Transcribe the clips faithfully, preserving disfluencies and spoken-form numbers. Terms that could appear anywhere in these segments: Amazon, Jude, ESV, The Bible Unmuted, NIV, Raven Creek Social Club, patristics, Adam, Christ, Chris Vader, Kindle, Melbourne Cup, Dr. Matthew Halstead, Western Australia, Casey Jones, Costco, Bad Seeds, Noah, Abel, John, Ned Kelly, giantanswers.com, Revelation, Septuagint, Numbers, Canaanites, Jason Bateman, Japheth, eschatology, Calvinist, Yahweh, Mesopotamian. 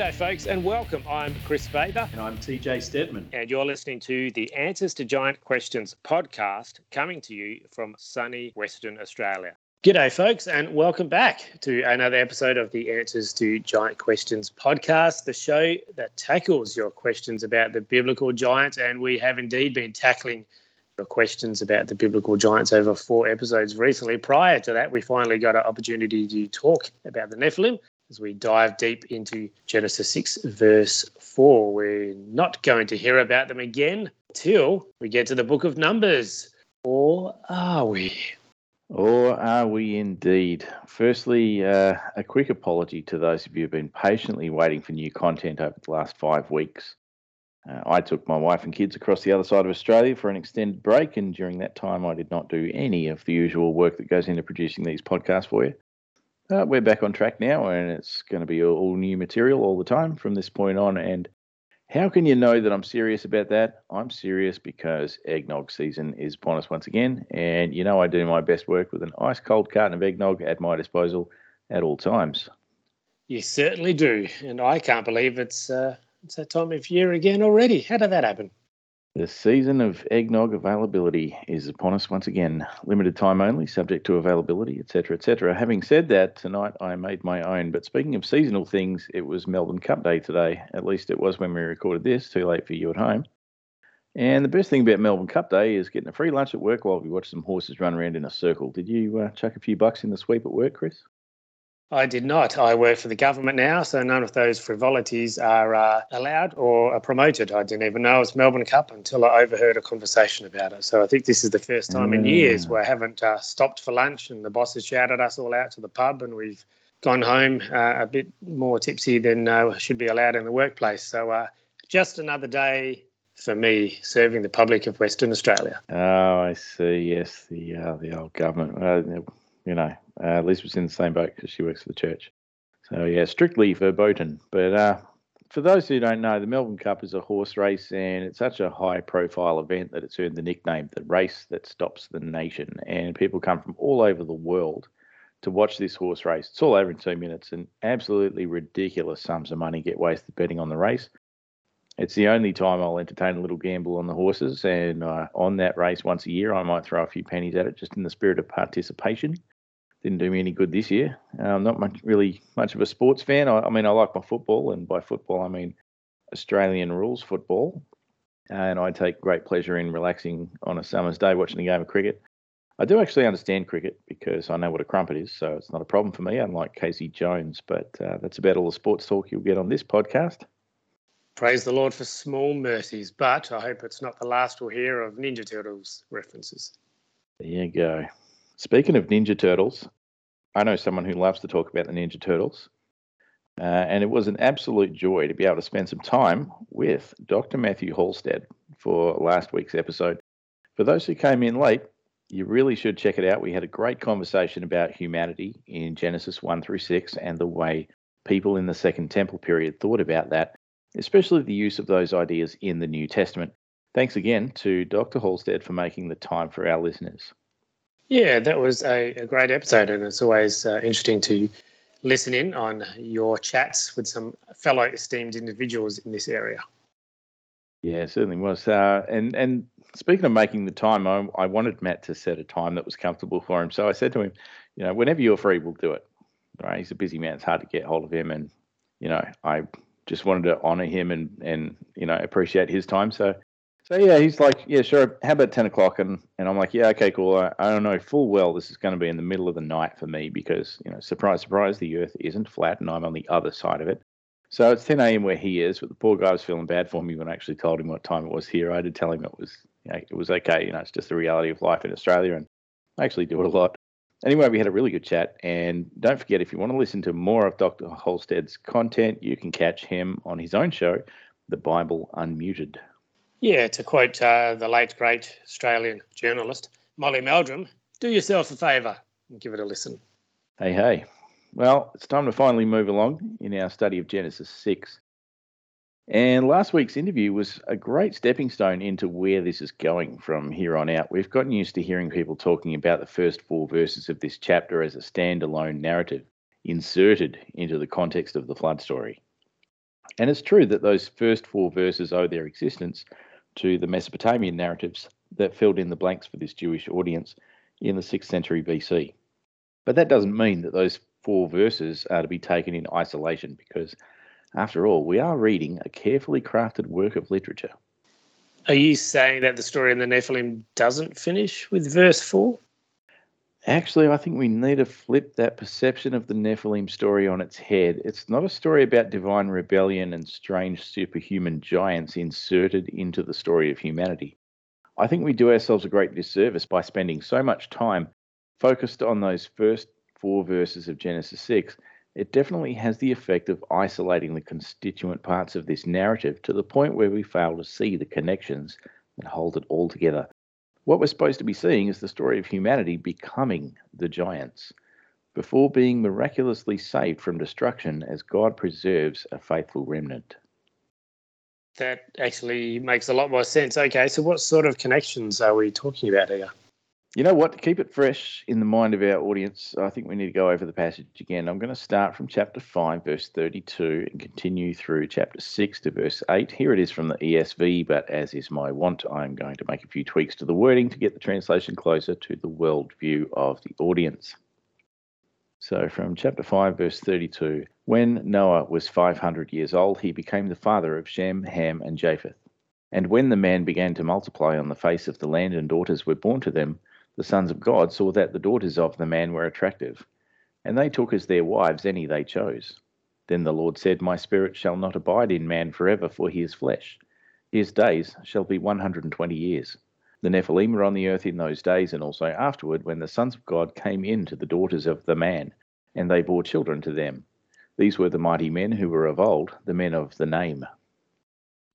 G'day, folks, and welcome. I'm Chris Vader. And I'm T J Steadman. And you're listening to the Answers to Giant Questions podcast, coming to you from sunny Western Australia. G'day, folks, and welcome back to another episode of the Answers to Giant Questions podcast, the show that tackles your questions about the biblical giants. And we have indeed been tackling your questions about the biblical giants over four episodes recently. Prior to that, we finally got an opportunity to talk about the Nephilim, as we dive deep into Genesis six, verse four. We're not going to hear about them again till we get to the book of Numbers. Or are we? Or are we indeed? Firstly, uh, a quick apology to those of you who've been patiently waiting for new content over the last five weeks. Uh, I took my wife and kids across the other side of Australia for an extended break, and during that time I did not do any of the usual work that goes into producing these podcasts for you. Uh, we're back on track now, and it's going to be all new material all the time from this point on. And how can you know that I'm serious about that? I'm serious because eggnog season is upon us once again. And you know I do my best work with an ice-cold carton of eggnog at my disposal at all times. You certainly do. And I can't believe it's, uh, it's that time of year again already. How did that happen? The season of eggnog availability is upon us once again. Limited time only, subject to availability, et cetera, et cetera. Having said that, tonight I made my own. But speaking of seasonal things, it was Melbourne Cup Day today. At least it was when we recorded this. Too late for you at home. And the best thing about Melbourne Cup Day is getting a free lunch at work while we watch some horses run around in a circle. Did you uh, chuck a few bucks in the sweep at work, Chris? I did not. I work for the government now, so none of those frivolities are uh, allowed or are promoted. I didn't even know it was Melbourne Cup until I overheard a conversation about it. So I think this is the first time mm. in years where I haven't uh, stopped for lunch, and the boss has shouted us all out to the pub, and we've gone home uh, a bit more tipsy than uh, should be allowed in the workplace. So uh, just another day for me serving the public of Western Australia. Oh, I see. Yes, the uh, the old government. Uh, You know, uh, Liz was in the same boat because she works for the church. So, yeah, strictly verboten. But uh, for those who don't know, the Melbourne Cup is a horse race, and it's such a high-profile event that it's earned the nickname, the race that stops the nation. And people come from all over the world to watch this horse race. It's all over in two minutes, and absolutely ridiculous sums of money get wasted betting on the race. It's the only time I'll entertain a little gamble on the horses, and uh, on that race once a year, I might throw a few pennies at it just in the spirit of participation. Didn't do me any good this year. I'm not much, really much of a sports fan. I, I mean, I like my football, and by football, I mean Australian rules football. And I take great pleasure in relaxing on a summer's day watching a game of cricket. I do actually understand cricket because I know what a crumpet is, so it's not a problem for me, unlike Casey Jones. But uh, that's about all the sports talk you'll get on this podcast. Praise the Lord for small mercies, but I hope it's not the last we'll hear of Ninja Turtles references. There you go. Speaking of Ninja Turtles, I know someone who loves to talk about the Ninja Turtles, uh, and it was an absolute joy to be able to spend some time with Doctor Matthew Halstead for last week's episode. For those who came in late, you really should check it out. We had a great conversation about humanity in Genesis one through six and the way people in the Second Temple period thought about that, especially the use of those ideas in the New Testament. Thanks again to Doctor Halstead for making the time for our listeners. Yeah, that was a, a great episode, and it's always uh, interesting to listen in on your chats with some fellow esteemed individuals in this area. Yeah, it certainly was. Uh, and and speaking of making the time, I, I wanted Matt to set a time that was comfortable for him. So I said to him, you know, whenever you're free, we'll do it. Right? He's a busy man. It's hard to get hold of him. And, you know, I just wanted to honour him and, and, you know, appreciate his time. So So, yeah, he's like, yeah, sure, how about ten o'clock? And, and I'm like, yeah, okay, cool. I, I don't know full well this is going to be in the middle of the night for me because, you know, surprise, surprise, the earth isn't flat and I'm on the other side of it. So it's ten a.m. where he is, but the poor guy was feeling bad for me when I actually told him what time it was here. I did tell him it was, you know, it was okay. You know, it's just the reality of life in Australia, and I actually do it a lot. Anyway, we had a really good chat, and don't forget, if you want to listen to more of Doctor Halstead's content, you can catch him on his own show, The Bible Unmuted. Yeah, to quote uh, the late, great Australian journalist, Molly Meldrum, do yourself a favour and give it a listen. Hey, hey. Well, it's time to finally move along in our study of Genesis six. And last week's interview was a great stepping stone into where this is going from here on out. We've gotten used to hearing people talking about the first four verses of this chapter as a standalone narrative inserted into the context of the flood story. And it's true that those first four verses owe their existence to the Mesopotamian narratives that filled in the blanks for this Jewish audience in the sixth century B C. But that doesn't mean that those four verses are to be taken in isolation, because after all, we are reading a carefully crafted work of literature. Are you saying that the story in the Nephilim doesn't finish with verse four? Actually, I think we need to flip that perception of the Nephilim story on its head. It's not a story about divine rebellion and strange superhuman giants inserted into the story of humanity. I think we do ourselves a great disservice by spending so much time focused on those first four verses of Genesis six. It definitely has the effect of isolating the constituent parts of this narrative to the point where we fail to see the connections and hold it all together. What we're supposed to be seeing is the story of humanity becoming the giants before being miraculously saved from destruction as God preserves a faithful remnant. That actually makes a lot more sense. Okay, so what sort of connections are we talking about here? You know what, to keep it fresh in the mind of our audience, I think we need to go over the passage again. I'm going to start from chapter five, verse thirty-two, and continue through chapter six to verse eight. Here it is from the E S V, but as is my wont, I'm going to make a few tweaks to the wording to get the translation closer to the worldview of the audience. So from chapter five, verse thirty-two, when Noah was five hundred years old, he became the father of Shem, Ham, and Japheth. And when the man began to multiply on the face of the land and daughters were born to them, the sons of God saw that the daughters of the man were attractive, and they took as their wives any they chose. Then the Lord said, my spirit shall not abide in man forever, for he is flesh. His days shall be one hundred twenty years. The Nephilim were on the earth in those days, and also afterward, when the sons of God came in to the daughters of the man, and they bore children to them. These were the mighty men who were of old, the men of the name.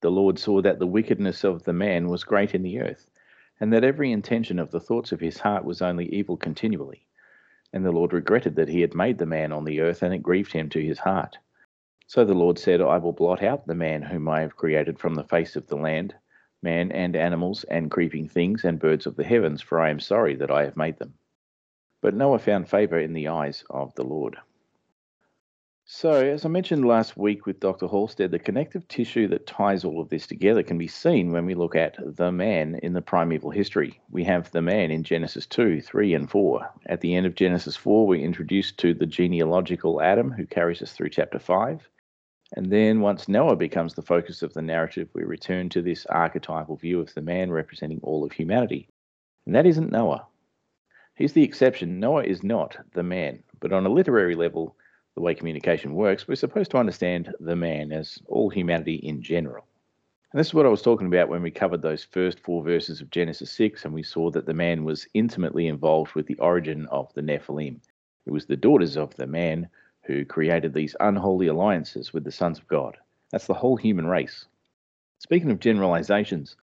The Lord saw that the wickedness of the man was great in the earth, and that every intention of the thoughts of his heart was only evil continually. And the Lord regretted that he had made the man on the earth, and it grieved him to his heart. So the Lord said, I will blot out the man whom I have created from the face of the land, man and animals and creeping things and birds of the heavens, for I am sorry that I have made them. But Noah found favor in the eyes of the Lord. So, as I mentioned last week with Doctor Halstead, the connective tissue that ties all of this together can be seen when we look at the man in the primeval history. We have the man in Genesis two, three, and four. At the end of Genesis four, we're introduced to the genealogical Adam, who carries us through chapter five. And then once Noah becomes the focus of the narrative, we return to this archetypal view of the man representing all of humanity. And that isn't Noah. He's the exception. Noah is not the man. But on a literary level, the way communication works, we're supposed to understand the man as all humanity in general. And this is what I was talking about when we covered those first four verses of Genesis six, and we saw that the man was intimately involved with the origin of the Nephilim. It was the daughters of the man who created these unholy alliances with the sons of God. That's the whole human race. Speaking of generalizations,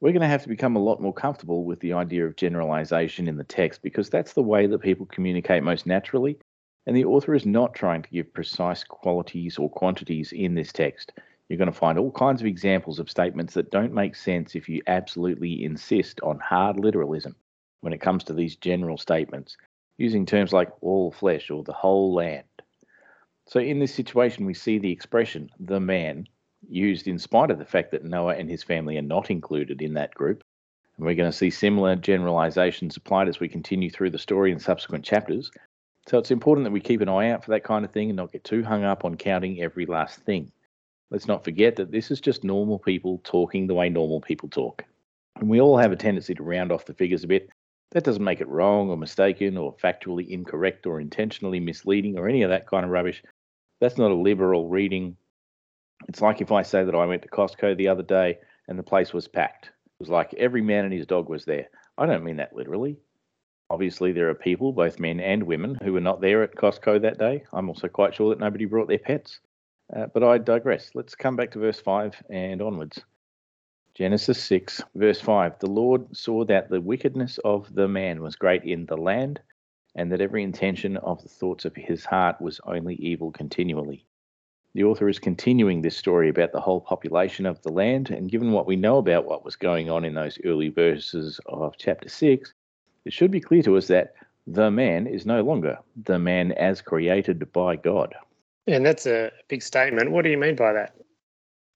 we're going to have to become a lot more comfortable with the idea of generalization in the text, because that's the way that people communicate most naturally. And the author is not trying to give precise qualities or quantities in this text. You're going to find all kinds of examples of statements that don't make sense if you absolutely insist on hard literalism when it comes to these general statements, using terms like all flesh or the whole land. So in this situation, we see the expression, the man, used in spite of the fact that Noah and his family are not included in that group. And we're going to see similar generalizations applied as we continue through the story in subsequent chapters. So it's important that we keep an eye out for that kind of thing and not get too hung up on counting every last thing. Let's not forget that this is just normal people talking the way normal people talk. And we all have a tendency to round off the figures a bit. That doesn't make it wrong or mistaken or factually incorrect or intentionally misleading or any of that kind of rubbish. That's not a liberal reading. It's like if I say that I went to Costco the other day and the place was packed. It was like every man and his dog was there. I don't mean that literally. Obviously, there are people, both men and women, who were not there at Costco that day. I'm also quite sure that nobody brought their pets. Uh, but I digress. Let's come back to verse five and onwards. Genesis six, verse five. The Lord saw that the wickedness of the man was great in the land, and that every intention of the thoughts of his heart was only evil continually. The author is continuing this story about the whole population of the land, and given what we know about what was going on in those early verses of chapter six, it should be clear to us that the man is no longer the man as created by God. And that's a big statement. What do you mean by that?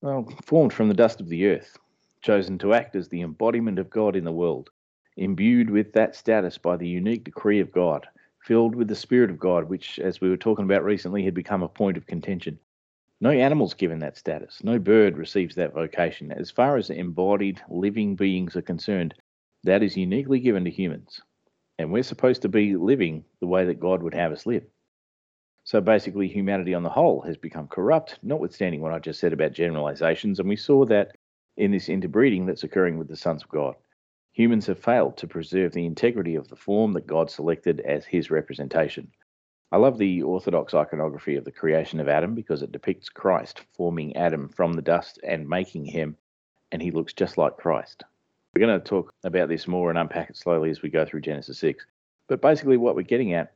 Well, formed from the dust of the earth, chosen to act as the embodiment of God in the world, imbued with that status by the unique decree of God, filled with the Spirit of God, which, as we were talking about recently, had become a point of contention. No animal's given that status. No bird receives that vocation. As far as embodied living beings are concerned, that is uniquely given to humans. And we're supposed to be living the way that God would have us live. So basically, humanity on the whole has become corrupt, notwithstanding what I just said about generalizations, and we saw that in this interbreeding that's occurring with the sons of God. Humans have failed to preserve the integrity of the form that God selected as his representation. I love the Orthodox iconography of the creation of Adam because it depicts Christ forming Adam from the dust and making him, and he looks just like Christ. We're going to talk about this more and unpack it slowly as we go through Genesis six. But basically what we're getting at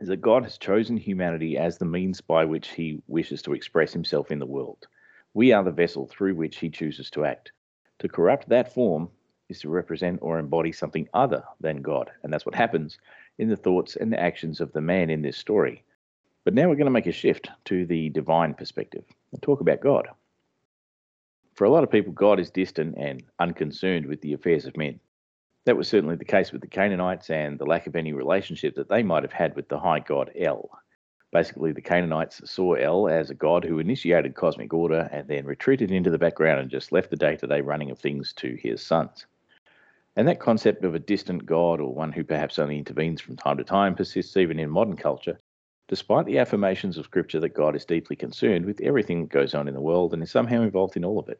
is that God has chosen humanity as the means by which he wishes to express himself in the world. We are the vessel through which he chooses to act. To corrupt that form is to represent or embody something other than God, and that's what happens in the thoughts and the actions of the man in this story. But now we're going to make a shift to the divine perspective and talk about God. For a lot of people, God is distant and unconcerned with the affairs of men. That was certainly the case with the Canaanites and the lack of any relationship that they might have had with the high god El. Basically, the Canaanites saw El as a god who initiated cosmic order and then retreated into the background and just left the day-to-day running of things to his sons. And that concept of a distant God, or one who perhaps only intervenes from time to time, persists even in modern culture, despite the affirmations of Scripture that God is deeply concerned with everything that goes on in the world and is somehow involved in all of it.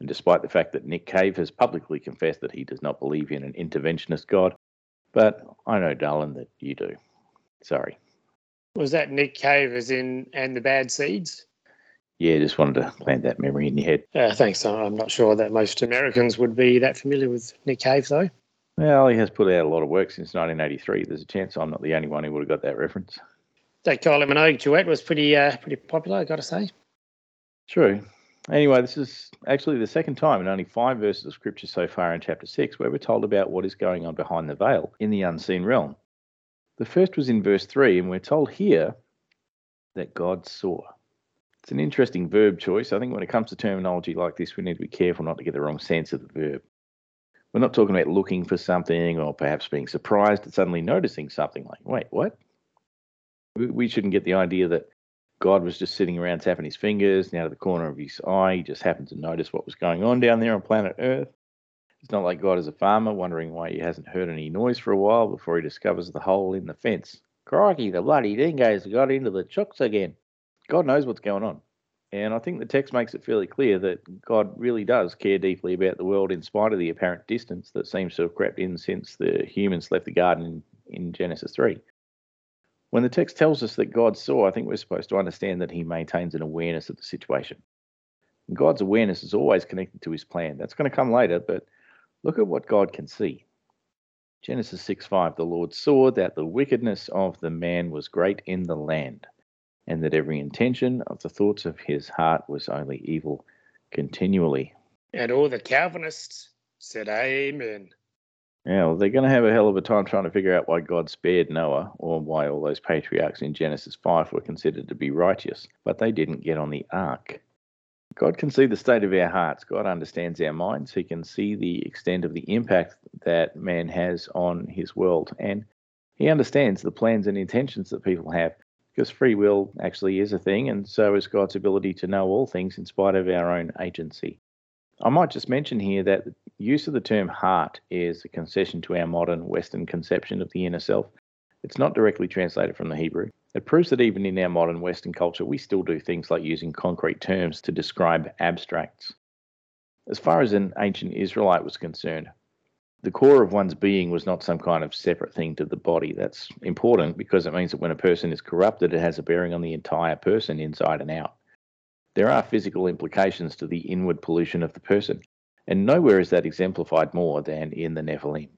And despite the fact that Nick Cave has publicly confessed that he does not believe in an interventionist God, but I know, darling, that you do. Sorry. Was that Nick Cave as in And the Bad Seeds? Yeah, just wanted to plant that memory in your head. Uh, thanks. I'm not sure that most Americans would be that familiar with Nick Cave, though. Well, he has put out a lot of work since nineteen eighty-three. There's a chance I'm not the only one who would have got that reference. That Kylie Minogue duet was pretty uh, pretty popular, I've got to say. True. Anyway, this is actually the second time in only five verses of Scripture so far in chapter six where we're told about what is going on behind the veil in the unseen realm. The first was in verse three, and we're told here that God saw. It's an interesting verb choice. I think when it comes to terminology like this, we need to be careful not to get the wrong sense of the verb. We're not talking about looking for something or perhaps being surprised at suddenly noticing something like, wait, what? We shouldn't get the idea that God was just sitting around tapping his fingers, and out of the corner of his eye, he just happened to notice what was going on down there on planet Earth. It's not like God is a farmer wondering why he hasn't heard any noise for a while before he discovers the hole in the fence. Crikey, the bloody dingoes got into the chooks again. God knows what's going on. And I think the text makes it fairly clear that God really does care deeply about the world in spite of the apparent distance that seems to have crept in since the humans left the garden in Genesis three. When the text tells us that God saw, I think we're supposed to understand that he maintains an awareness of the situation. And God's awareness is always connected to his plan. That's going to come later, but look at what God can see. Genesis six five, the Lord saw that the wickedness of the man was great in the land, and that every intention of the thoughts of his heart was only evil continually. And all the Calvinists said amen. Yeah, well, they're going to have a hell of a time trying to figure out why God spared Noah, or why all those patriarchs in Genesis five were considered to be righteous, but they didn't get on the ark. God can see the state of our hearts. God understands our minds. He can see the extent of the impact that man has on his world, and he understands the plans and intentions that people have, because free will actually is a thing, and so is God's ability to know all things in spite of our own agency. I might just mention here that the use of the term heart is a concession to our modern Western conception of the inner self. It's not directly translated from the Hebrew. It proves that even in our modern Western culture, we still do things like using concrete terms to describe abstracts. As far as an ancient Israelite was concerned, the core of one's being was not some kind of separate thing to the body. That's important because it means that when a person is corrupted, it has a bearing on the entire person inside and out. There are physical implications to the inward pollution of the person, and nowhere is that exemplified more than in the Nephilim.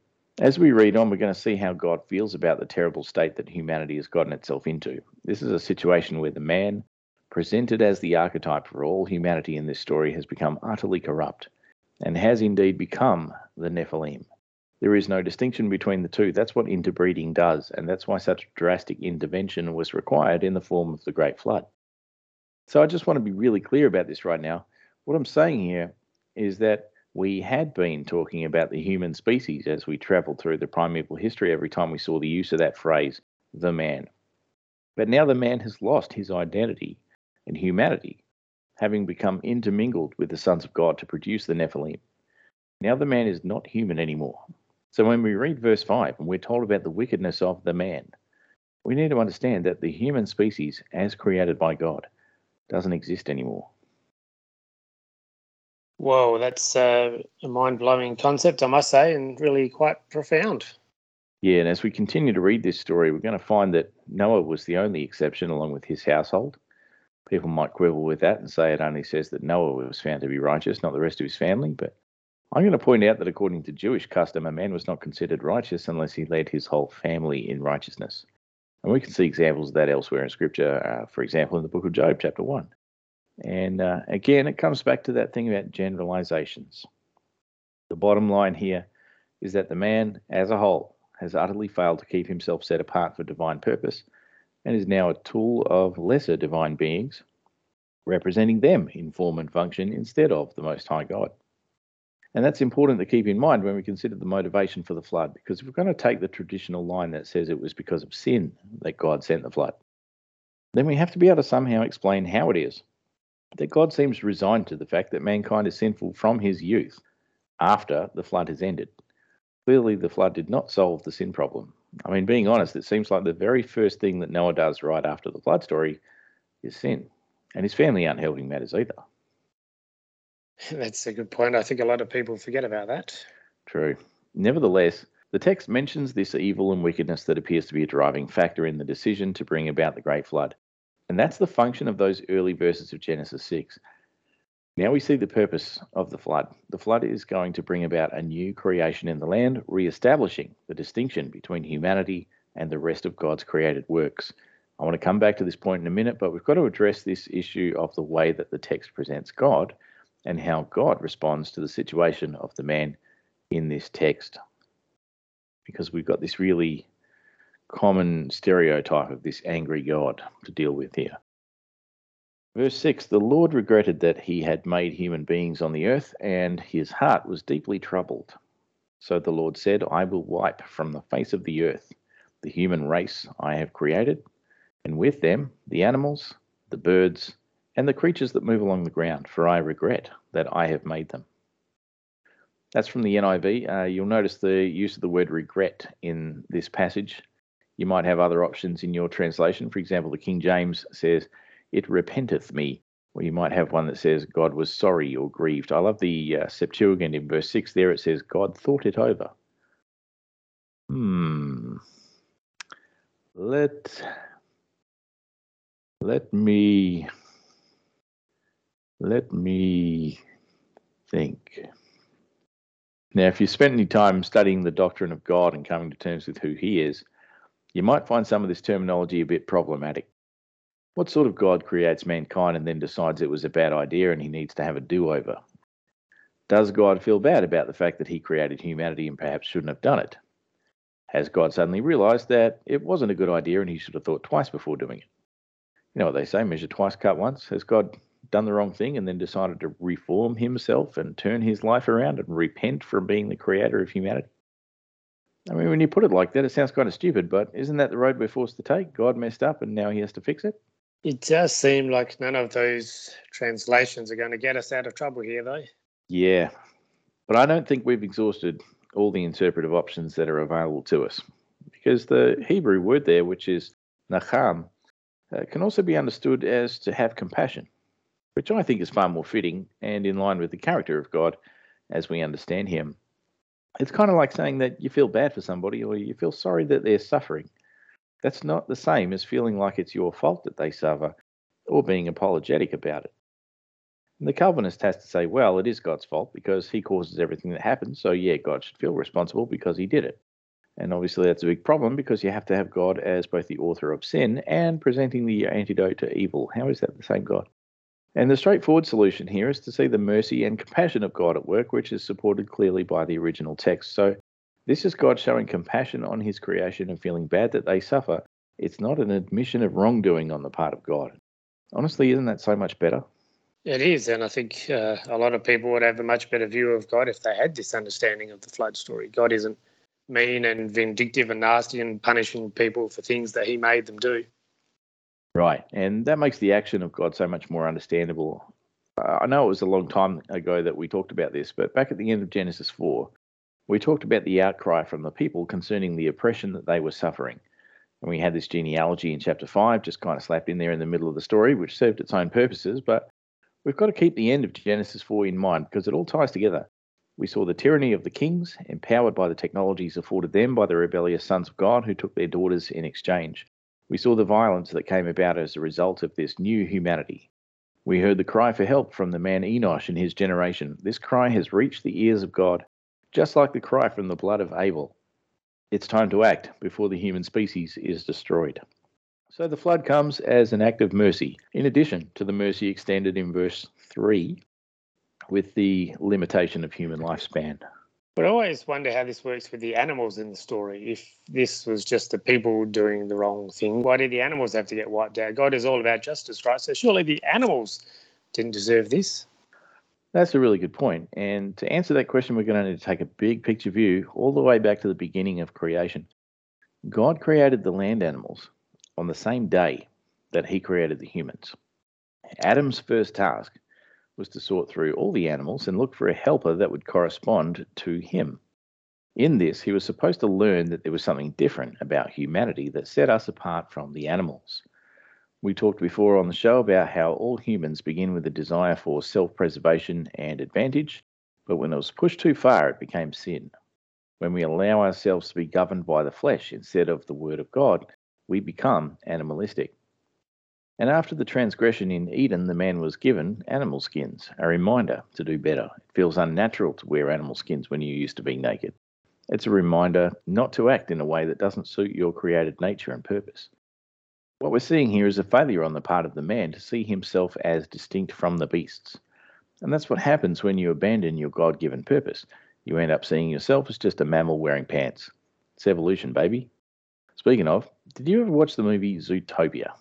As we read on, we're going to see how God feels about the terrible state that humanity has gotten itself into. This is a situation where the man, presented as the archetype for all humanity in this story, has become utterly corrupt, and has indeed become the Nephilim. There is no distinction between the two. That's what interbreeding does, and that's why such drastic intervention was required in the form of the Great Flood. So I just want to be really clear about this right now. What I'm saying here is that we had been talking about the human species as we traveled through the primeval history every time we saw the use of that phrase, the man. But now the man has lost his identity and humanity, having become intermingled with the sons of God to produce the Nephilim. Now the man is not human anymore. So when we read verse five and we're told about the wickedness of the man, we need to understand that the human species, as created by God, doesn't exist anymore. Whoa, that's uh, a mind-blowing concept, I must say, and really quite profound. Yeah, and as we continue to read this story, we're going to find that Noah was the only exception along with his household. People might quibble with that and say it only says that Noah was found to be righteous, not the rest of his family. But I'm going to point out that according to Jewish custom, a man was not considered righteous unless he led his whole family in righteousness. And we can see examples of that elsewhere in Scripture, uh, for example, in the book of Job, chapter one. And uh, again, it comes back to that thing about generalizations. The bottom line here is that the man as a whole has utterly failed to keep himself set apart for divine purpose and is now a tool of lesser divine beings, representing them in form and function instead of the Most High God. And that's important to keep in mind when we consider the motivation for the flood, because if we're going to take the traditional line that says it was because of sin that God sent the flood, then we have to be able to somehow explain how it is that God seems resigned to the fact that mankind is sinful from his youth after the flood has ended. Clearly, the flood did not solve the sin problem. I mean, being honest, it seems like the very first thing that Noah does right after the flood story is sin, and his family aren't helping matters either. That's a good point. I think a lot of people forget about that. True. Nevertheless, the text mentions this evil and wickedness that appears to be a driving factor in the decision to bring about the great flood. And that's the function of those early verses of Genesis six. Now we see the purpose of the flood. The flood is going to bring about a new creation in the land, reestablishing the distinction between humanity and the rest of God's created works. I want to come back to this point in a minute, but we've got to address this issue of the way that the text presents God and how God responds to the situation of the man in this text. Because we've got this really common stereotype of this angry God to deal with here. Verse six, the Lord regretted that he had made human beings on the earth, and his heart was deeply troubled. So the Lord said, I will wipe from the face of the earth the human race I have created, and with them the animals, the birds, and the creatures that move along the ground, for I regret that I have made them. That's from the N I V. Uh, you'll notice the use of the word regret in this passage. You might have other options in your translation. For example, the King James says, it repenteth me. Or you might have one that says, God was sorry or grieved. I love the uh, Septuagint in verse six there. It says, God thought it over. Hmm. Let, let me, let me think. Now, if you spent any time studying the doctrine of God and coming to terms with who he is, you might find some of this terminology a bit problematic. What sort of God creates mankind and then decides it was a bad idea and he needs to have a do-over? Does God feel bad about the fact that he created humanity and perhaps shouldn't have done it? Has God suddenly realized that it wasn't a good idea and he should have thought twice before doing it? You know what they say, measure twice, cut once. Has God done the wrong thing and then decided to reform himself and turn his life around and repent from being the creator of humanity? I mean, when you put it like that, it sounds kind of stupid, but isn't that the road we're forced to take? God messed up and now he has to fix it? It does seem like none of those translations are going to get us out of trouble here, though. Yeah, but I don't think we've exhausted all the interpretive options that are available to us, because the Hebrew word there, which is nacham, uh, can also be understood as to have compassion, which I think is far more fitting and in line with the character of God as we understand him. It's kind of like saying that you feel bad for somebody or you feel sorry that they're suffering. That's not the same as feeling like it's your fault that they suffer or being apologetic about it. And the Calvinist has to say, well, it is God's fault because he causes everything that happens. So, yeah, God should feel responsible because he did it. And obviously that's a big problem because you have to have God as both the author of sin and presenting the antidote to evil. How is that the same God? And the straightforward solution here is to see the mercy and compassion of God at work, which is supported clearly by the original text. So this is God showing compassion on his creation and feeling bad that they suffer. It's not an admission of wrongdoing on the part of God. Honestly, isn't that so much better? It is, and I think uh, a lot of people would have a much better view of God if they had this understanding of the flood story. God isn't mean and vindictive and nasty and punishing people for things that he made them do. Right, and that makes the action of God so much more understandable. Uh, I know it was a long time ago that we talked about this, but back at the end of Genesis four, we talked about the outcry from the people concerning the oppression that they were suffering. And we had this genealogy in chapter five just kind of slapped in there in the middle of the story, which served its own purposes, but we've got to keep the end of Genesis four in mind because it all ties together. We saw the tyranny of the kings, empowered by the technologies afforded them by the rebellious sons of God who took their daughters in exchange. We saw the violence that came about as a result of this new humanity. We heard the cry for help from the man Enosh and his generation. This cry has reached the ears of God, just like the cry from the blood of Abel. It's time to act before the human species is destroyed. So the flood comes as an act of mercy, in addition to the mercy extended in verse three. With the limitation of human lifespan. But I always wonder how this works with the animals in the story. If this was just the people doing the wrong thing, why did the animals have to get wiped out? God is all about justice, right? So surely the animals didn't deserve this. That's a really good point. And to answer that question, we're going to need to take a big picture view all the way back to the beginning of creation. God created the land animals on the same day that he created the humans. Adam's first task was to sort through all the animals and look for a helper that would correspond to him. In this, he was supposed to learn that there was something different about humanity that set us apart from the animals. We talked before on the show about how all humans begin with a desire for self-preservation and advantage, but when it was pushed too far, it became sin. When we allow ourselves to be governed by the flesh instead of the Word of God, we become animalistic. And after the transgression in Eden, the man was given animal skins, a reminder to do better. It feels unnatural to wear animal skins when you used to be naked. It's a reminder not to act in a way that doesn't suit your created nature and purpose. What we're seeing here is a failure on the part of the man to see himself as distinct from the beasts. And that's what happens when you abandon your God-given purpose. You end up seeing yourself as just a mammal wearing pants. It's evolution, baby. Speaking of, did you ever watch the movie Zootopia?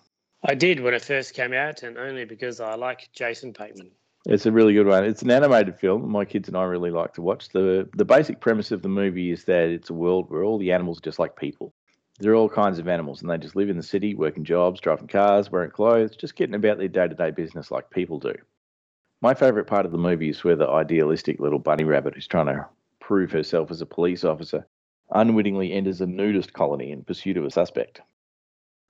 I did when it first came out, and only because I like Jason Bateman. It's a really good one. It's an animated film. My kids and I really like to watch. The The basic premise of the movie is that it's a world where all the animals are just like people. There are all kinds of animals, and they just live in the city, working jobs, driving cars, wearing clothes, just getting about their day-to-day business like people do. My favourite part of the movie is where the idealistic little bunny rabbit who's trying to prove herself as a police officer unwittingly enters a nudist colony in pursuit of a suspect.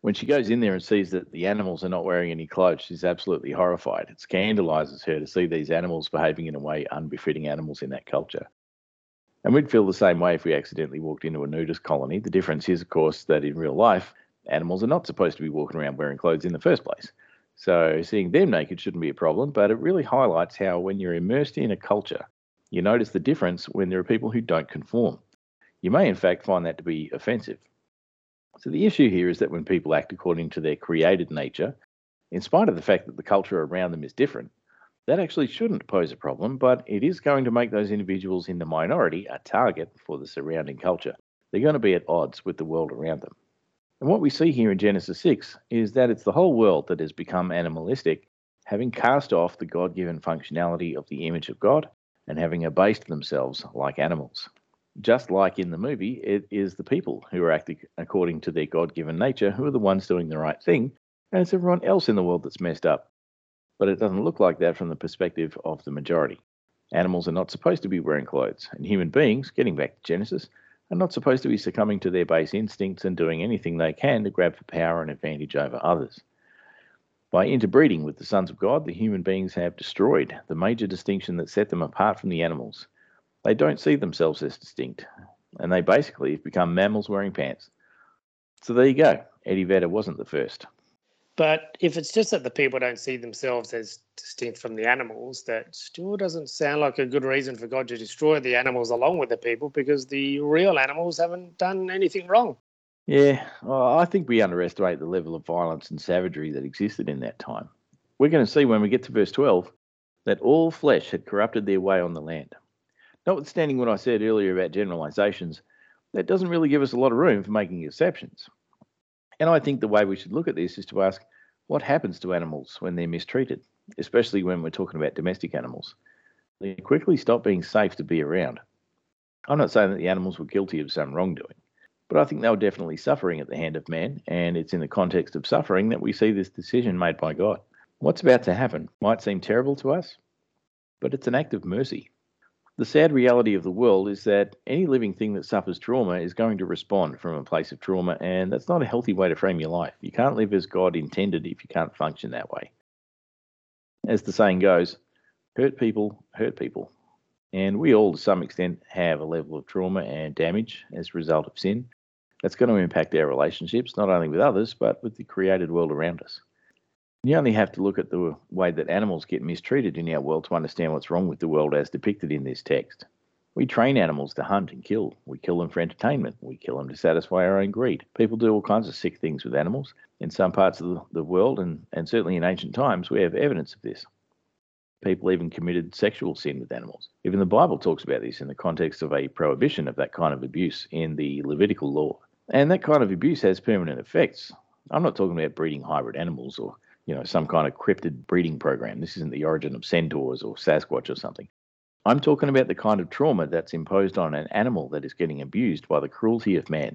When she goes in there and sees that the animals are not wearing any clothes, she's absolutely horrified. It scandalizes her to see these animals behaving in a way unbefitting animals in that culture. And we'd feel the same way if we accidentally walked into a nudist colony. The difference is, of course, that in real life, animals are not supposed to be walking around wearing clothes in the first place. So seeing them naked shouldn't be a problem, but it really highlights how when you're immersed in a culture, you notice the difference when there are people who don't conform. You may, in fact, find that to be offensive. So the issue here is that when people act according to their created nature, in spite of the fact that the culture around them is different, that actually shouldn't pose a problem, but it is going to make those individuals in the minority a target for the surrounding culture. They're going to be at odds with the world around them. And what we see here in Genesis six is that it's the whole world that has become animalistic, having cast off the God-given functionality of the image of God and having abased themselves like animals. Just like in the movie, it is the people who are acting according to their God-given nature who are the ones doing the right thing, and it's everyone else in the world that's messed up. But it doesn't look like that from the perspective of the majority. Animals are not supposed to be wearing clothes, and human beings, getting back to Genesis, are not supposed to be succumbing to their base instincts and doing anything they can to grab for power and advantage over others. By interbreeding with the sons of God, the human beings have destroyed the major distinction that set them apart from the animals. They don't see themselves as distinct, and they basically have become mammals wearing pants. So there you go. Eddie Vedder wasn't the first. But if it's just that the people don't see themselves as distinct from the animals, that still doesn't sound like a good reason for God to destroy the animals along with the people, because the real animals haven't done anything wrong. Yeah, well, I think we underestimate the level of violence and savagery that existed in that time. We're going to see when we get to verse twelve that all flesh had corrupted their way on the land. Notwithstanding what I said earlier about generalizations, that doesn't really give us a lot of room for making exceptions. And I think the way we should look at this is to ask, what happens to animals when they're mistreated? especially when we're talking about domestic animals, they quickly stop being safe to be around. I'm not saying that the animals were guilty of some wrongdoing, but I think they were definitely suffering at the hand of man, and it's in the context of suffering that we see this decision made by God. What's about to happen might seem terrible to us, but it's an act of mercy. The sad reality of the world is that any living thing that suffers trauma is going to respond from a place of trauma, and that's not a healthy way to frame your life. You can't live as God intended if you can't function that way. As the saying goes, hurt people, hurt people. And we all, to some extent, have a level of trauma and damage as a result of sin. That's going to impact our relationships, not only with others, but with the created world around us. You only have to look at the way that animals get mistreated in our world to understand what's wrong with the world as depicted in this text. We train animals to hunt and kill. We kill them for entertainment. We kill them to satisfy our own greed. People do all kinds of sick things with animals. In some parts of the world, and, and certainly in ancient times, we have evidence of this. People even committed sexual sin with animals. Even the Bible talks about this in the context of a prohibition of that kind of abuse in the Levitical law. And that kind of abuse has permanent effects. I'm not talking about breeding hybrid animals or, you know, some kind of cryptid breeding program. This isn't the origin of centaurs or Sasquatch or something. I'm talking about the kind of trauma that's imposed on an animal that is getting abused by the cruelty of man.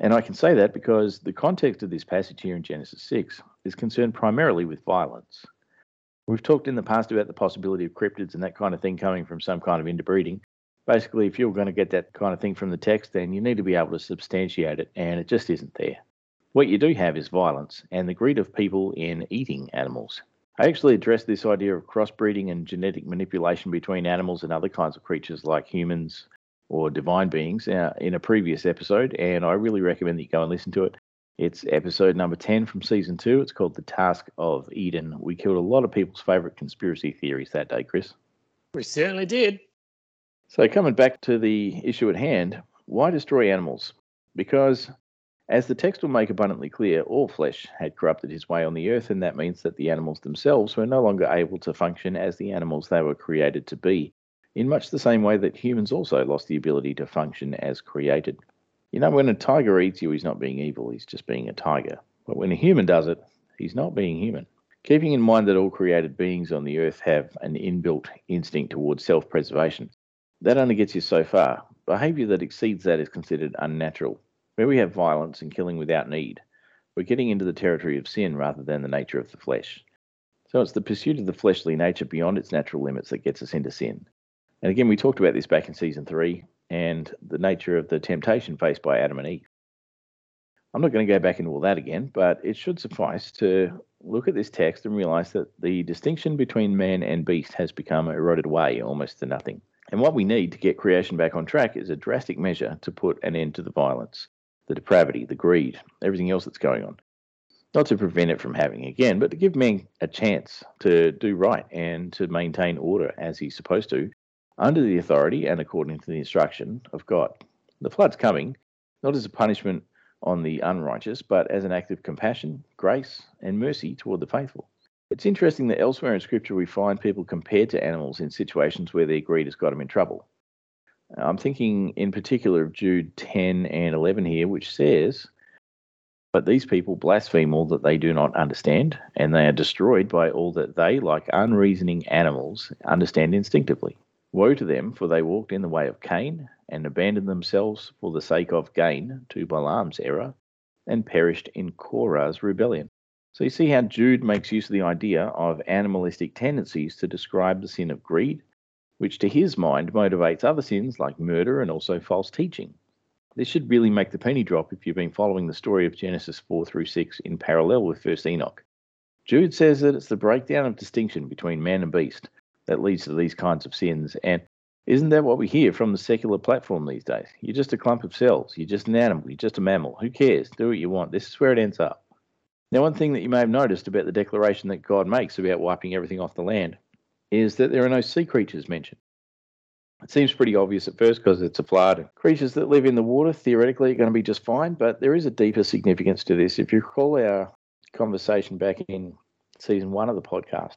And I can say that because the context of this passage here in Genesis six is concerned primarily with violence. We've talked in the past about the possibility of cryptids and that kind of thing coming from some kind of interbreeding. Basically, if you're going to get that kind of thing from the text, then you need to be able to substantiate it, and it just isn't there. What you do have is violence and the greed of people in eating animals. I actually addressed this idea of crossbreeding and genetic manipulation between animals and other kinds of creatures like humans or divine beings in a previous episode, and I really recommend that you go and listen to it. It's episode number ten from season two. It's called The Task of Eden. We killed a lot of people's favourite conspiracy theories that day, Chris. We certainly did. So coming back to the issue at hand, why destroy animals? Because as the text will make abundantly clear, all flesh had corrupted his way on the earth, and that means that the animals themselves were no longer able to function as the animals they were created to be, in much the same way that humans also lost the ability to function as created. You know, when a tiger eats you, he's not being evil, he's just being a tiger. But when a human does it, he's not being human. Keeping in mind that all created beings on the earth have an inbuilt instinct towards self-preservation, that only gets you so far. Behaviour that exceeds that is considered unnatural. Where we have violence and killing without need, we're getting into the territory of sin rather than the nature of the flesh. So it's the pursuit of the fleshly nature beyond its natural limits that gets us into sin. And again, we talked about this back in season three, and the nature of the temptation faced by Adam and Eve. I'm not going to go back into all that again, but it should suffice to look at this text and realize that the distinction between man and beast has become eroded away almost to nothing. And what we need to get creation back on track is a drastic measure to put an end to the violence, the depravity, the greed, everything else that's going on. Not to prevent it from happening again, but to give man a chance to do right and to maintain order as he's supposed to, under the authority and according to the instruction of God. The flood's coming, not as a punishment on the unrighteous, but as an act of compassion, grace, and mercy toward the faithful. It's interesting that elsewhere in Scripture we find people compared to animals in situations where their greed has got them in trouble. I'm thinking in particular of Jude ten and eleven here, which says, "But these people blaspheme all that they do not understand, and they are destroyed by all that they, like unreasoning animals, understand instinctively. Woe to them, for they walked in the way of Cain, and abandoned themselves for the sake of gain to Balaam's error, and perished in Korah's rebellion." So you see how Jude makes use of the idea of animalistic tendencies to describe the sin of greed, which to his mind motivates other sins like murder and also false teaching. This should really make the penny drop if you've been following the story of Genesis four through six in parallel with First Enoch. Jude says that it's the breakdown of distinction between man and beast that leads to these kinds of sins. And isn't that what we hear from the secular platform these days? You're just a clump of cells. You're just an animal. You're just a mammal. Who cares? Do what you want. This is where it ends up. Now, one thing that you may have noticed about the declaration that God makes about wiping everything off the land is that there are no sea creatures mentioned. It seems pretty obvious at first because it's a flood. Creatures that live in the water theoretically are going to be just fine, but there is a deeper significance to this. If you recall our conversation back in season one of the podcast,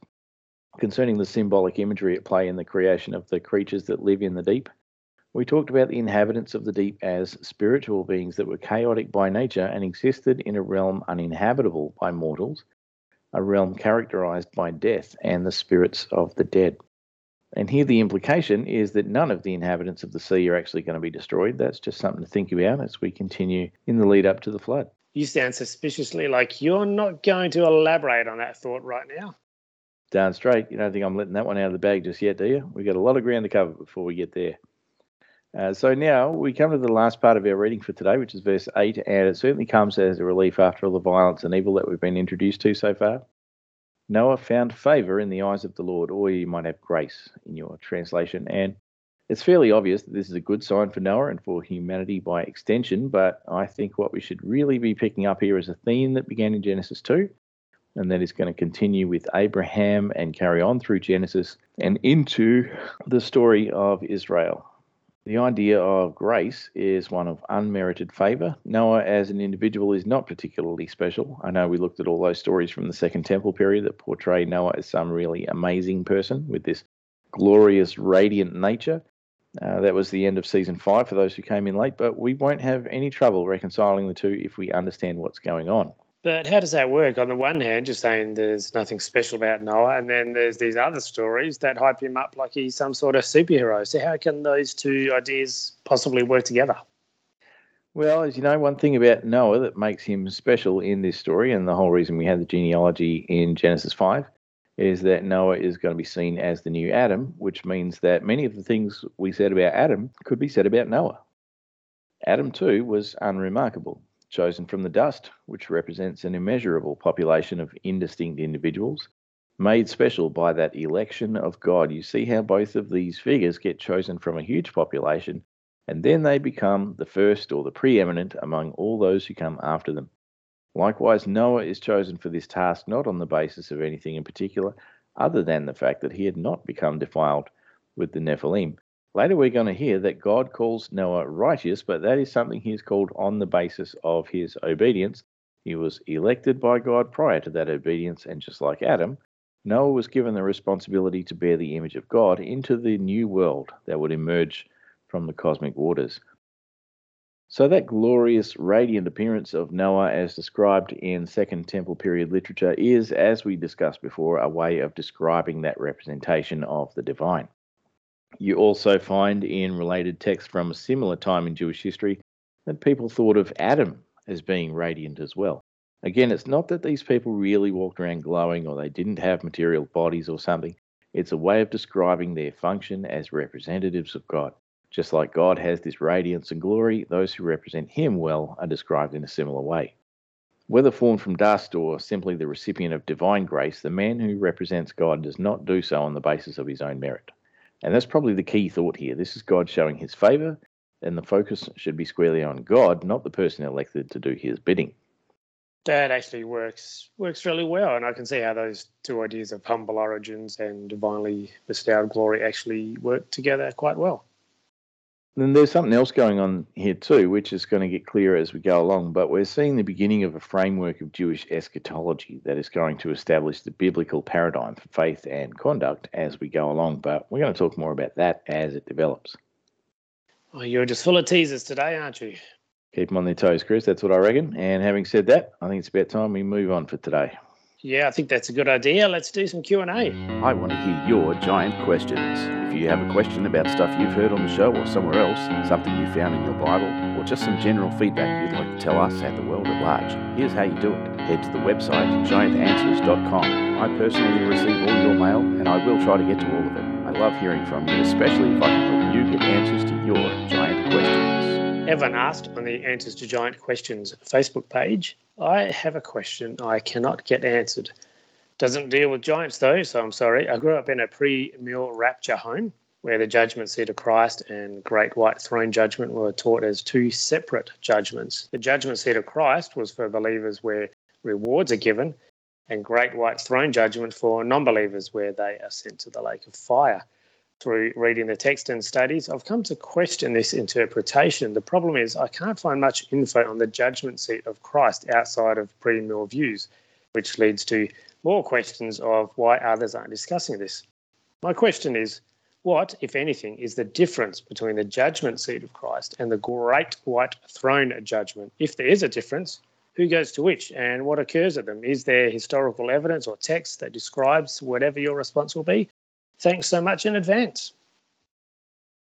concerning the symbolic imagery at play in the creation of the creatures that live in the deep, we talked about the inhabitants of the deep as spiritual beings that were chaotic by nature and existed in a realm uninhabitable by mortals a realm characterized by death and the spirits of the dead. And here the implication is that none of the inhabitants of the sea are actually going to be destroyed. That's just something to think about as we continue in the lead up to the flood. You sound suspiciously like you're not going to elaborate on that thought right now. Darn straight. You don't think I'm letting that one out of the bag just yet, do you? We've got a lot of ground to cover before we get there. Uh, so now we come to the last part of our reading for today, which is verse eight, and it certainly comes as a relief after all the violence and evil that we've been introduced to so far. Noah found favor in the eyes of the Lord, or you might have grace in your translation. And it's fairly obvious that this is a good sign for Noah and for humanity by extension, but I think what we should really be picking up here is a theme that began in Genesis two, and that is going to continue with Abraham and carry on through Genesis and into the story of Israel. The idea of grace is one of unmerited favor. Noah as an individual is not particularly special. I know we looked at all those stories from the Second Temple period that portray Noah as some really amazing person with this glorious, radiant nature. Uh, that was the end of season five for those who came in late, but we won't have any trouble reconciling the two if we understand what's going on. But how does that work? On the one hand, you're saying there's nothing special about Noah, and then there's these other stories that hype him up like he's some sort of superhero. So how can those two ideas possibly work together? Well, as you know, one thing about Noah that makes him special in this story, and the whole reason we had the genealogy in Genesis five, is that Noah is going to be seen as the new Adam, which means that many of the things we said about Adam could be said about Noah. Adam, too, was unremarkable, chosen from the dust, which represents an immeasurable population of indistinct individuals, made special by that election of God. You see how both of these figures get chosen from a huge population, and then they become the first or the preeminent among all those who come after them. Likewise, Noah is chosen for this task not on the basis of anything in particular, other than the fact that he had not become defiled with the Nephilim. Later we're going to hear that God calls Noah righteous, but that is something he is called on the basis of his obedience. He was elected by God prior to that obedience, and just like Adam, Noah was given the responsibility to bear the image of God into the new world that would emerge from the cosmic waters. So that glorious, radiant appearance of Noah as described in Second Temple period literature is, as we discussed before, a way of describing that representation of the divine. You also find in related texts from a similar time in Jewish history that people thought of Adam as being radiant as well. Again, it's not that these people really walked around glowing or they didn't have material bodies or something. It's a way of describing their function as representatives of God. Just like God has this radiance and glory, those who represent him well are described in a similar way. Whether formed from dust or simply the recipient of divine grace, the man who represents God does not do so on the basis of his own merit. And that's probably the key thought here. This is God showing his favor, and the focus should be squarely on God, not the person elected to do his bidding. That actually works works really well, and I can see how those two ideas of humble origins and divinely bestowed glory actually work together quite well. Then there's something else going on here too, which is going to get clearer as we go along, but we're seeing the beginning of a framework of Jewish eschatology that is going to establish the biblical paradigm for faith and conduct as we go along, but we're going to talk more about that as it develops. Oh, you're just full of teasers today, aren't you? Keep them on their toes, Chris, that's what I reckon, and having said that, I think it's about time we move on for today. Yeah, I think that's a good idea. Let's do some Q and A. I want to hear your giant questions. If you have a question about stuff you've heard on the show or somewhere else, something you found in your Bible, or just some general feedback you'd like to tell us and the world at large, here's how you do it. Head to the website, giant answers dot com. I personally receive all your mail, and I will try to get to all of it. I love hearing from you, especially if I can help you get answers to your giant questions. Evan asked on the Answers to Giant Questions Facebook page, I have a question I cannot get answered. Doesn't deal with giants though, so I'm sorry. I grew up in a pre-mill rapture home where the judgment seat of Christ and great white throne judgment were taught as two separate judgments. The judgment seat of Christ was for believers where rewards are given, and great white throne judgment for non-believers where they are sent to the lake of fire. Through reading the text and studies, I've come to question this interpretation. The problem is I can't find much info on the judgment seat of Christ outside of pre-mill views, which leads to more questions of why others aren't discussing this. My question is, what, if anything, is the difference between the judgment seat of Christ and the great white throne judgment? If there is a difference, who goes to which and what occurs at them. Is there historical evidence or text that describes whatever your response will be? Thanks so much in advance.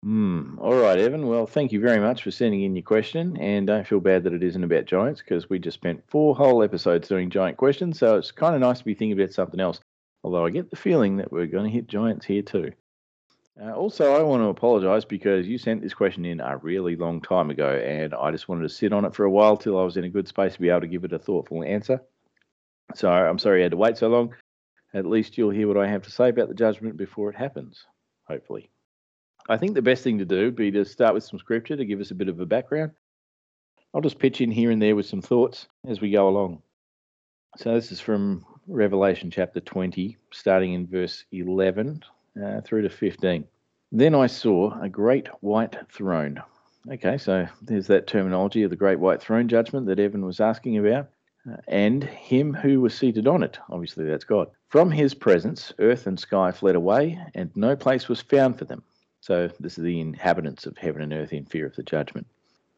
Mm, all right, Evan. Well, thank you very much for sending in your question, and don't feel bad that it isn't about giants, because we just spent four whole episodes doing giant questions, so it's kind of nice to be thinking about something else, although I get the feeling that we're going to hit giants here too. Uh, also, I want to apologise because you sent this question in a really long time ago, and I just wanted to sit on it for a while till I was in a good space to be able to give it a thoughtful answer. So I'm sorry I had to wait so long. At least you'll hear what I have to say about the judgment before it happens, hopefully. I think the best thing to do would be to start with some scripture to give us a bit of a background. I'll just pitch in here and there with some thoughts as we go along. So this is from Revelation chapter twenty, starting in verse eleven uh, through to fifteen. Then I saw a great white throne. Okay, so there's that terminology of the great white throne judgment that Evan was asking about. And him who was seated on it, obviously that's God. From his presence, earth and sky fled away, and no place was found for them. So this is the inhabitants of heaven and earth in fear of the judgment.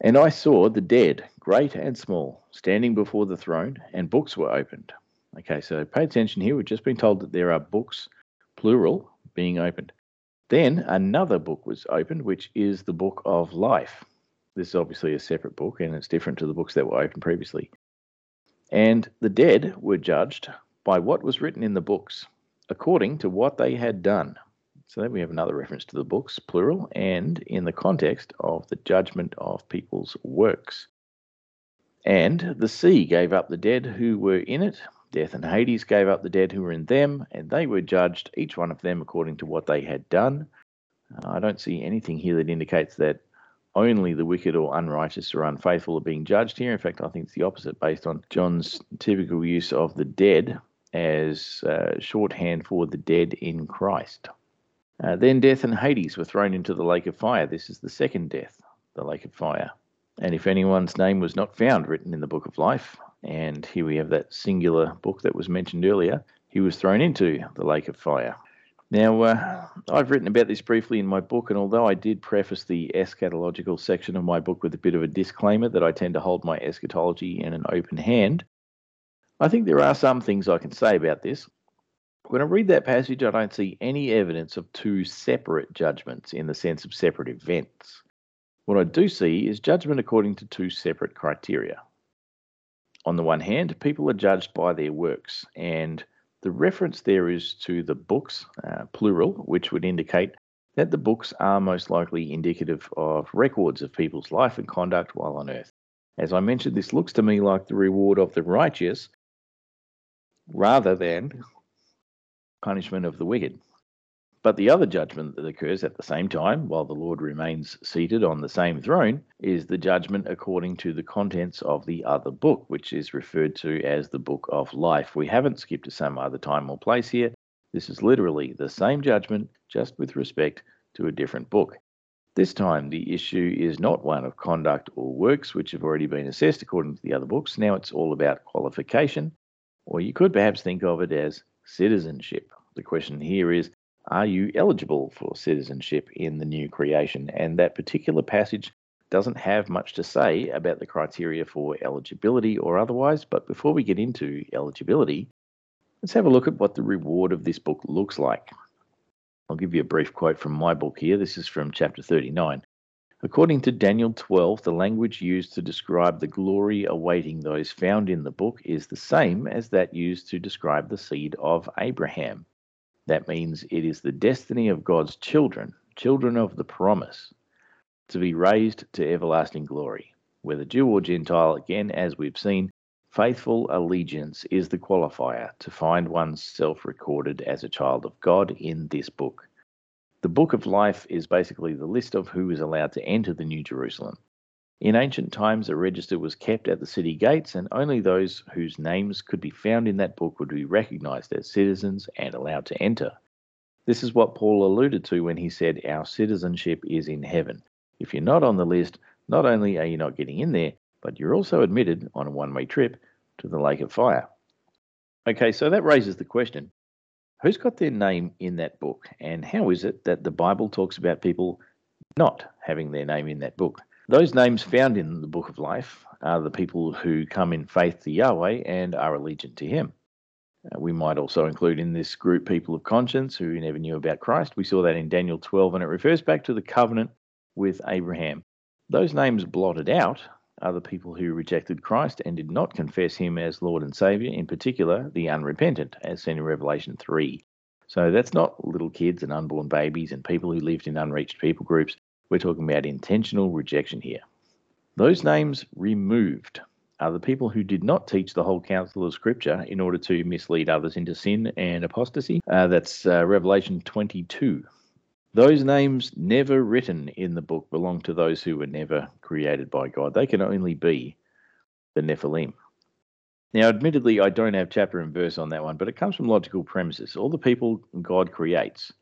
And I saw the dead, great and small, standing before the throne, and books were opened. Okay, so pay attention here. We've just been told that there are books, plural, being opened. Then another book was opened, which is the book of life. This is obviously a separate book, and it's different to the books that were opened previously. And the dead were judged by what was written in the books, according to what they had done. So then we have another reference to the books, plural, and in the context of the judgment of people's works. And the sea gave up the dead who were in it. Death and Hades gave up the dead who were in them, and they were judged, each one of them, according to what they had done. Uh, I don't see anything here that indicates that only the wicked or unrighteous or unfaithful are being judged here. In fact, I think it's the opposite, based on John's typical use of the dead as uh, shorthand for the dead in Christ. Uh, then death and Hades were thrown into the lake of fire. This is the second death, the lake of fire. And if anyone's name was not found written in the book of life, and here we have that singular book that was mentioned earlier, he was thrown into the lake of fire. Now, uh, I've written about this briefly in my book, and although I did preface the eschatological section of my book with a bit of a disclaimer that I tend to hold my eschatology in an open hand, I think there are some things I can say about this. When I read that passage, I don't see any evidence of two separate judgments in the sense of separate events. What I do see is judgment according to two separate criteria. On the one hand, people are judged by their works, and the reference there is to the books, uh, plural, which would indicate that the books are most likely indicative of records of people's life and conduct while on earth. As I mentioned, this looks to me like the reward of the righteous rather than punishment of the wicked. But the other judgment that occurs at the same time, while the Lord remains seated on the same throne, is the judgment according to the contents of the other book, which is referred to as the book of life. We haven't skipped to some other time or place here. This is literally the same judgment, just with respect to a different book. This time, the issue is not one of conduct or works, which have already been assessed according to the other books. Now it's all about qualification, or you could perhaps think of it as citizenship. The question here is, are you eligible for citizenship in the new creation? And that particular passage doesn't have much to say about the criteria for eligibility or otherwise. But before we get into eligibility, let's have a look at what the reward of this book looks like. I'll give you a brief quote from my book here. This is from chapter thirty-nine. According to Daniel twelve, the language used to describe the glory awaiting those found in the book is the same as that used to describe the seed of Abraham. That means it is the destiny of God's children, children of the promise, to be raised to everlasting glory. Whether Jew or Gentile, again, as we've seen, faithful allegiance is the qualifier to find oneself recorded as a child of God in this book. The book of life is basically the list of who is allowed to enter the New Jerusalem. In ancient times, a register was kept at the city gates, and only those whose names could be found in that book would be recognized as citizens and allowed to enter. This is what Paul alluded to when he said, our citizenship is in heaven. If you're not on the list, not only are you not getting in there, but you're also admitted on a one-way trip to the lake of fire. Okay, so that raises the question, who's got their name in that book, and how is it that the Bible talks about people not having their name in that book? Those names found in the Book of Life are the people who come in faith to Yahweh and are allegiant to him. Uh, we might also include in this group people of conscience who never knew about Christ. We saw that in Daniel twelve, and it refers back to the covenant with Abraham. Those names blotted out are the people who rejected Christ and did not confess him as Lord and Saviour, in particular the unrepentant, as seen in Revelation three. So that's not little kids and unborn babies and people who lived in unreached people groups. We're talking about intentional rejection here. Those names removed are the people who did not teach the whole counsel of Scripture in order to mislead others into sin and apostasy. Uh, that's uh, Revelation twenty-two. Those names never written in the book belong to those who were never created by God. They can only be the Nephilim. Now, admittedly, I don't have chapter and verse on that one, but it comes from logical premises. All the people God creates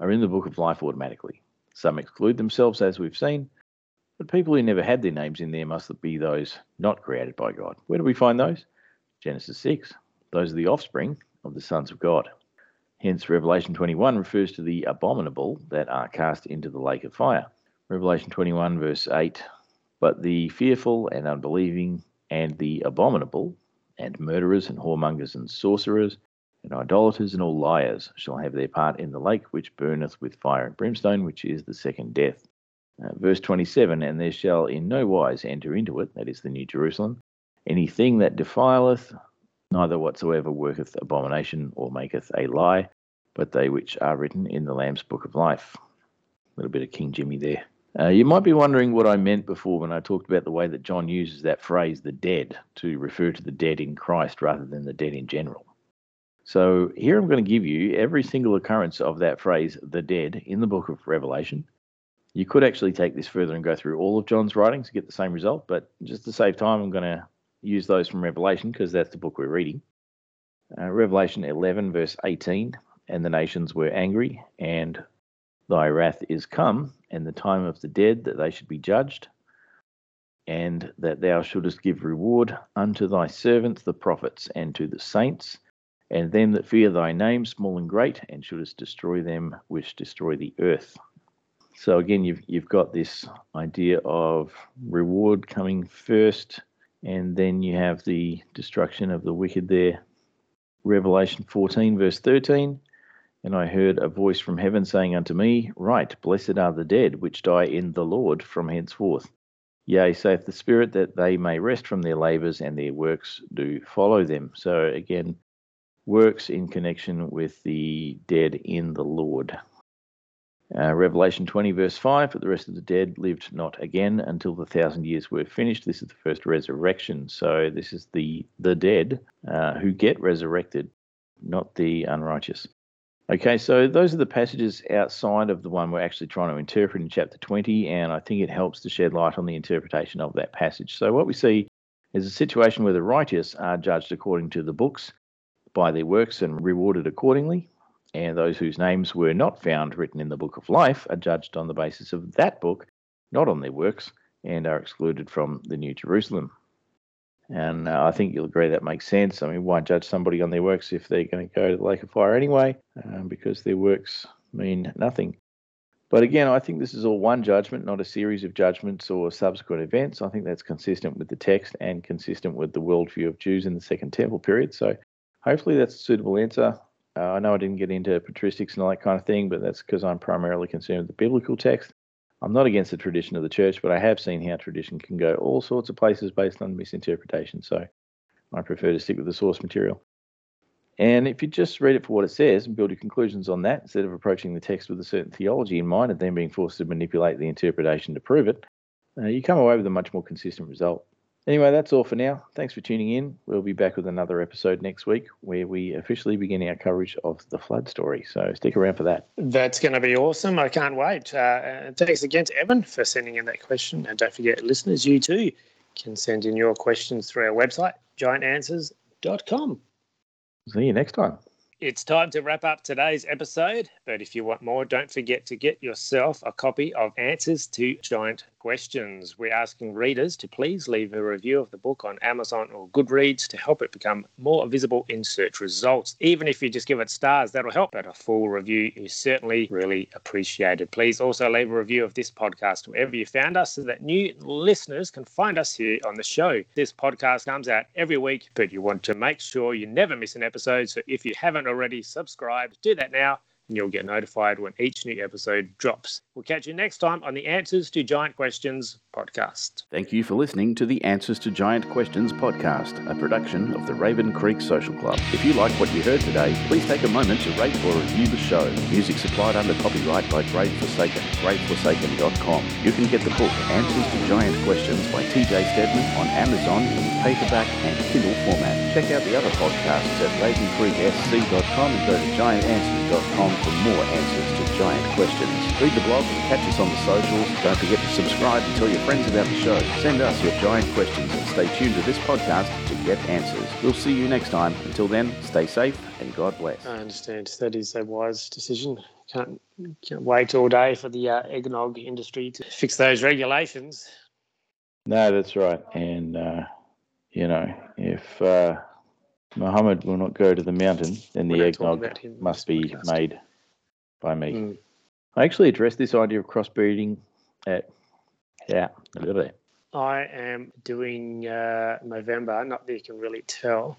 are in the Book of Life automatically. Some exclude themselves, as we've seen, but people who never had their names in there must be those not created by God. Where do we find those? Genesis six. Those are the offspring of the sons of God. Hence, Revelation twenty-one refers to the abominable that are cast into the lake of fire. Revelation twenty-one, verse eight, but the fearful and unbelieving and the abominable and murderers and whoremongers and sorcerers and idolaters and all liars shall have their part in the lake which burneth with fire and brimstone, which is the second death. Uh, verse twenty-seven, and there shall in no wise enter into it, that is the New Jerusalem, anything that defileth, neither whatsoever worketh abomination or maketh a lie, but they which are written in the Lamb's Book of Life. A little bit of King Jimmy there. Uh, you might be wondering what I meant before when I talked about the way that John uses that phrase, the dead, to refer to the dead in Christ rather than the dead in general. So here I'm going to give you every single occurrence of that phrase, the dead, in the book of Revelation. You could actually take this further and go through all of John's writings to get the same result, but just to save time, I'm going to use those from Revelation because that's the book we're reading. Uh, Revelation eleven, verse eighteen, and the nations were angry, and thy wrath is come, and the time of the dead, that they should be judged, and that thou shouldest give reward unto thy servants, the prophets, and to the saints, and them that fear thy name, small and great, and shouldest destroy them which destroy the earth. So again, you've you've got this idea of reward coming first, and then you have the destruction of the wicked there. Revelation fourteen, verse thirteen, and I heard a voice from heaven saying unto me, Right, blessed are the dead which die in the Lord from henceforth. Yea, saith the Spirit, that they may rest from their labours, and their works do follow them. So again, works in connection with the dead in the Lord. Uh, Revelation twenty, verse five, but the rest of the dead lived not again until the thousand years were finished. This is the first resurrection. So this is the, the dead uh, who get resurrected, not the unrighteous. Okay, so those are the passages outside of the one we're actually trying to interpret in chapter twenty, and I think it helps to shed light on the interpretation of that passage. So what we see is a situation where the righteous are judged according to the books by their works and rewarded accordingly. And those whose names were not found written in the Book of Life are judged on the basis of that book, not on their works, and are excluded from the New Jerusalem. And uh, I think you'll agree that makes sense. I mean, why judge somebody on their works if they're going to go to the lake of fire anyway? Um, because their works mean nothing. But again, I think this is all one judgment, not a series of judgments or subsequent events. I think that's consistent with the text and consistent with the worldview of Jews in the Second Temple period. So hopefully that's a suitable answer. Uh, I know I didn't get into patristics and all that kind of thing, but that's because I'm primarily concerned with the biblical text. I'm not against the tradition of the church, but I have seen how tradition can go all sorts of places based on misinterpretation, so I prefer to stick with the source material. And if you just read it for what it says and build your conclusions on that, instead of approaching the text with a certain theology in mind and then being forced to manipulate the interpretation to prove it, uh, you come away with a much more consistent result. Anyway, that's all for now. Thanks for tuning in. We'll be back with another episode next week where we officially begin our coverage of the flood story. So stick around for that. That's going to be awesome. I can't wait. Uh, and thanks again to Evan for sending in that question. And don't forget, listeners, you too can send in your questions through our website, giant answers dot com. See you next time. It's time to wrap up today's episode. But if you want more, don't forget to get yourself a copy of Answers to Giant Questions. Questions. We're asking readers to please leave a review of the book on Amazon or Goodreads to help it become more visible in search results. Even if you just give it stars, that'll help. But a full review is certainly really appreciated. Please also leave a review of this podcast wherever you found us so that new listeners can find us here on the show. This podcast comes out every week, but you want to make sure you never miss an episode. So if you haven't already subscribed, do that now. And you'll get notified when each new episode drops. We'll catch you next time on the Answers to Giant Questions podcast. Thank you for listening to the Answers to Giant Questions podcast, a production of the Raven Creek Social Club. If you like what you heard today, please take a moment to rate or review the show. Music supplied under copyright by Grave Forsaken, grave forsaken dot com. You can get the book Answers to Giant Questions by T J Steadman on Amazon in paperback and Kindle format. Check out the other podcasts at raven creek s c dot com and go to giant answers dot com for more answers to giant questions. Read the blog and catch us on the socials. Don't forget to subscribe and tell your friends about the show. Send us your giant questions and stay tuned to this podcast to get answers. We'll see you next time. Until then, stay safe and God bless. I understand. That is a wise decision. Can't, can't wait all day for the uh, eggnog industry to fix those regulations. No, that's right. And, uh, you know, if uh, Muhammad will not go to the mountain, then the eggnog must be made by me. Mm. I actually addressed this idea of crossbreeding at, yeah, a little bit. I am doing uh, Movember, not that you can really tell.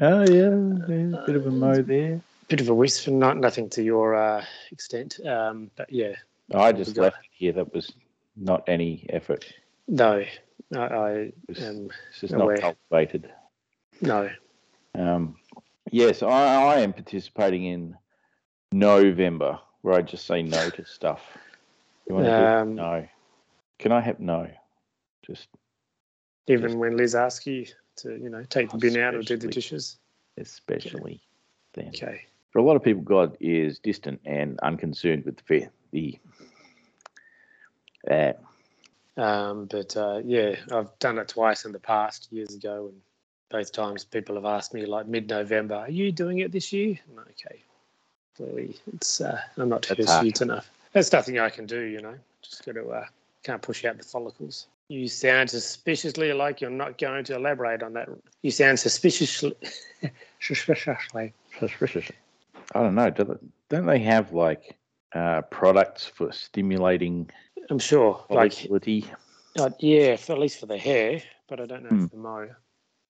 Oh, yeah, yeah, a bit of a mo there. Bit of a whisper, not, nothing to your uh, extent, um, but yeah. I just left it here. That was not any effort. No, I, I it's, am It's just aware. Not cultivated. No. Um, yes, I, I am participating in November, where I just say no to stuff. You want to um, do it? No. Can I have no? Just even just, when Liz asks you to, you know, take the bin out or do the dishes, especially yeah. then. Okay. For a lot of people, God is distant and unconcerned with the the. Uh, um, but uh, yeah, I've done it twice in the past, years ago, and both times people have asked me, like mid-November, "Are you doing it this year?" I'm like, okay. Clearly, it's uh, I'm not hirsute enough. There's nothing I can do, you know. Just got to uh, can't push out the follicles. You sound suspiciously like you're not going to elaborate on that. You sound suspiciously. Suspiciously. Suspiciously. I don't know. Do they, don't they have like uh, products for stimulating? I'm sure. Volatility? Like, uh, yeah, for, at least for the hair, but I don't know hmm. for the mo.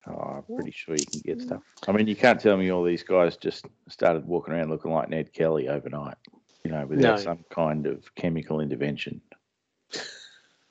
Oh, I'm pretty sure you can get stuff. I mean, you can't tell me all these guys just started walking around looking like Ned Kelly overnight, you know, without no. some kind of chemical intervention.